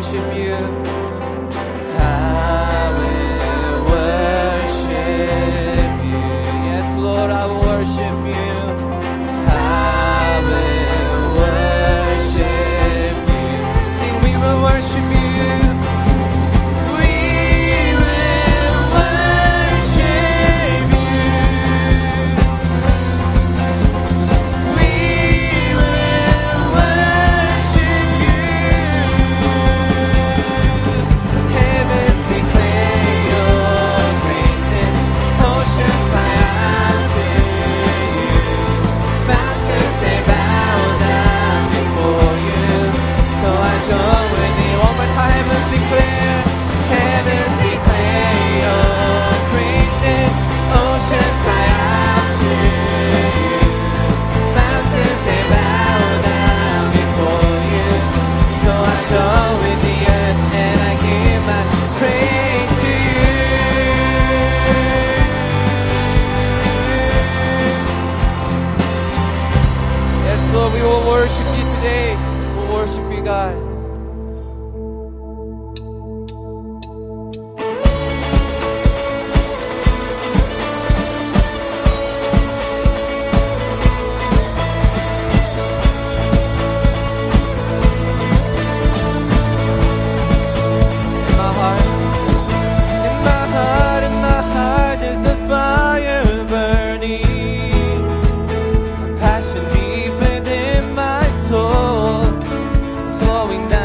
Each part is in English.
worship you. I will worship you. Yes, Lord, I will worship you. I will worship you. Sing, we will worship you. Deep within my soul, slowing down.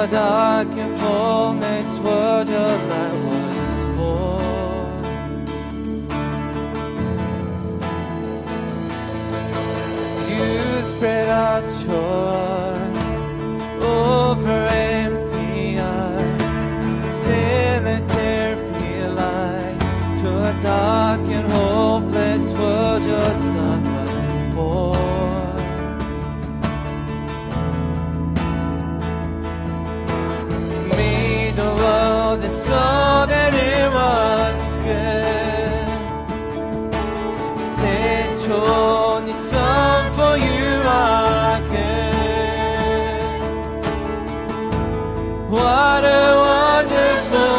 Lord, I can form this world of light was born. You spread out your arms over empty eyes, say that there be a light to a dark and hopeless world. Your Son was born. So that it was good, sent your only Son, for you I could. What a wonderful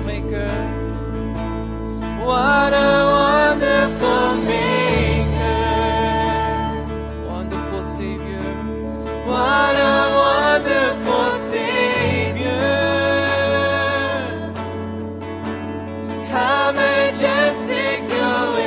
Maker, what a wonderful Savior, how majestic your way.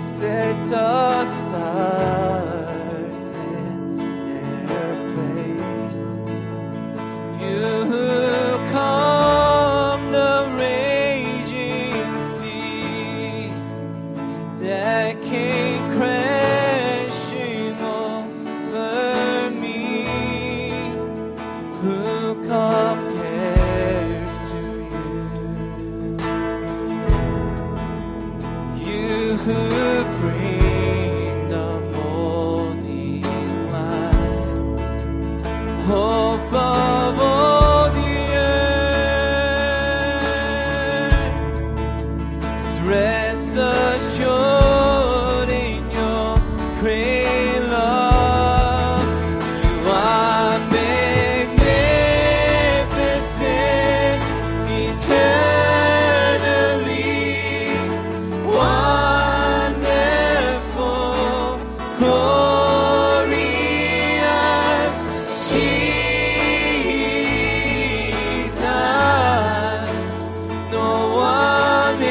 Set the stars in their place. that came crashing over me. Who compares to you? You who bring the morning light, hope of all. Rest assured in your great love, you are magnificent eternally, wonderful, glorious Jesus. No one is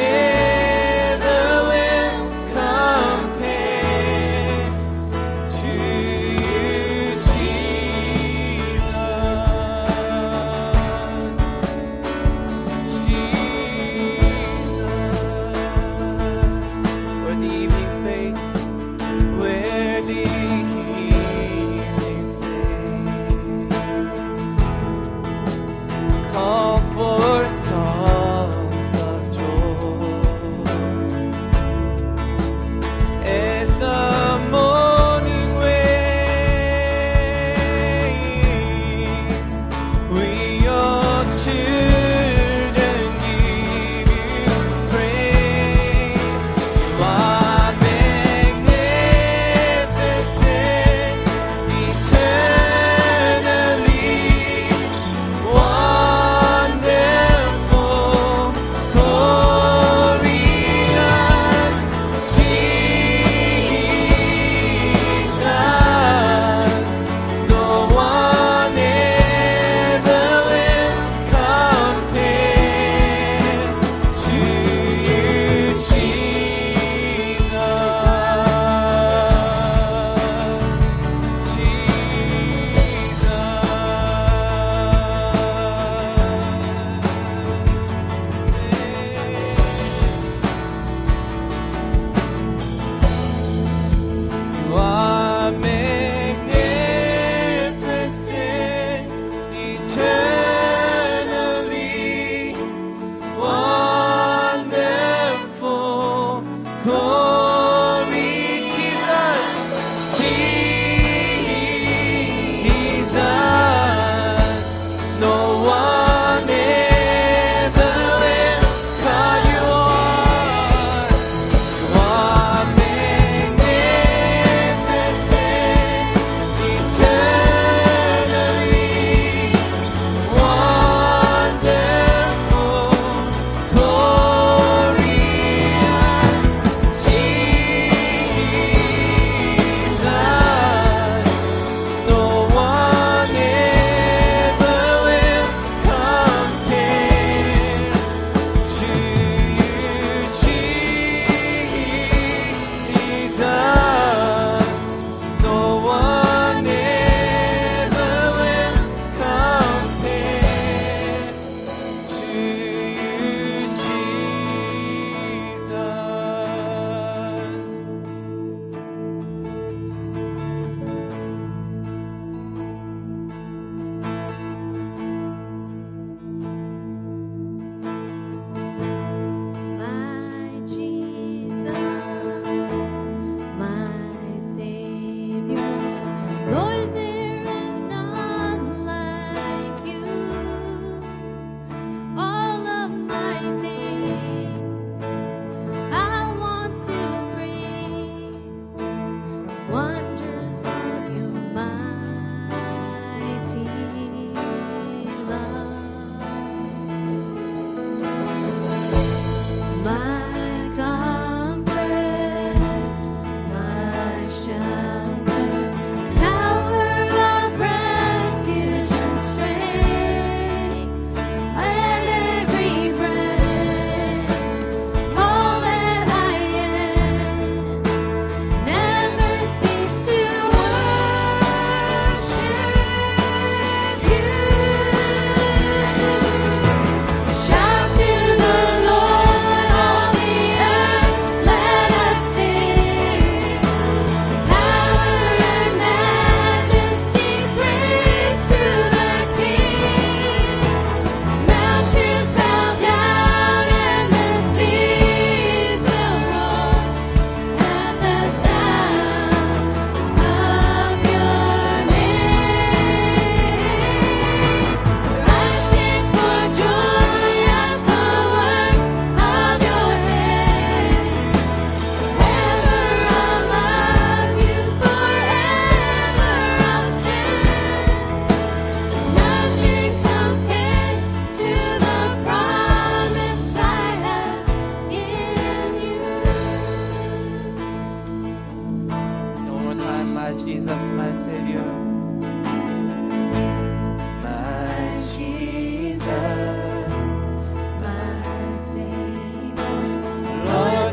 Jesus, my Savior, my Jesus. Lord,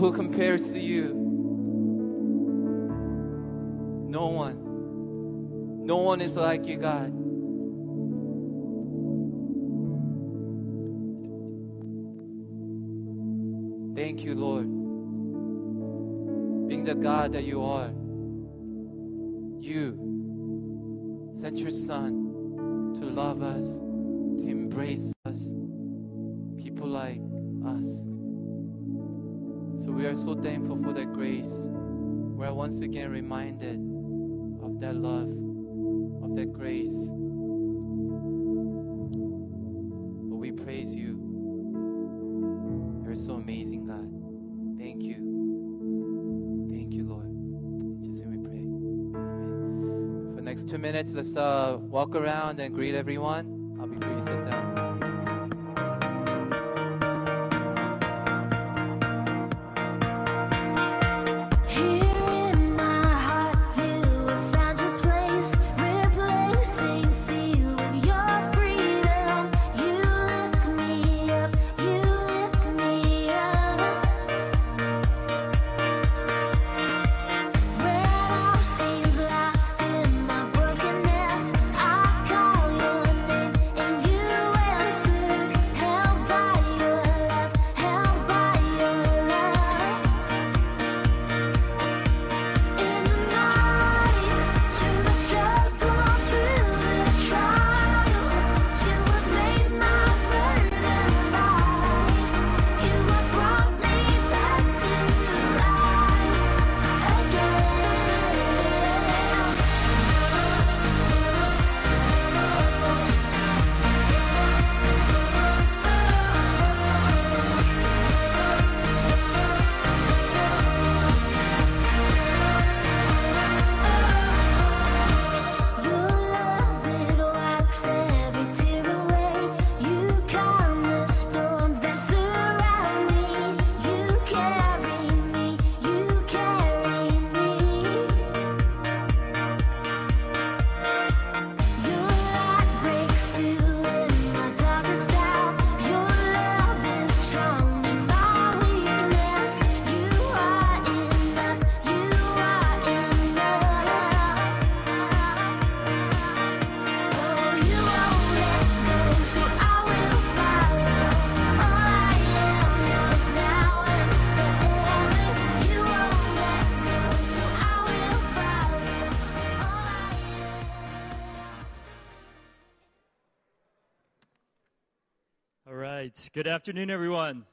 who compares to you? No one. No one is like you, God. Thank you, Lord. Being the God that you are, you sent your Son to love us, to embrace us, people like us. So we are so thankful for that grace. We are once again reminded of that love, of that grace. But we praise you. You're so amazing, God. Thank you. Thank you, Lord. In Jesus' name we pray. Amen. For the next 2 minutes, let's walk around and greet everyone. I'll be free to sit down. right. Good afternoon, everyone.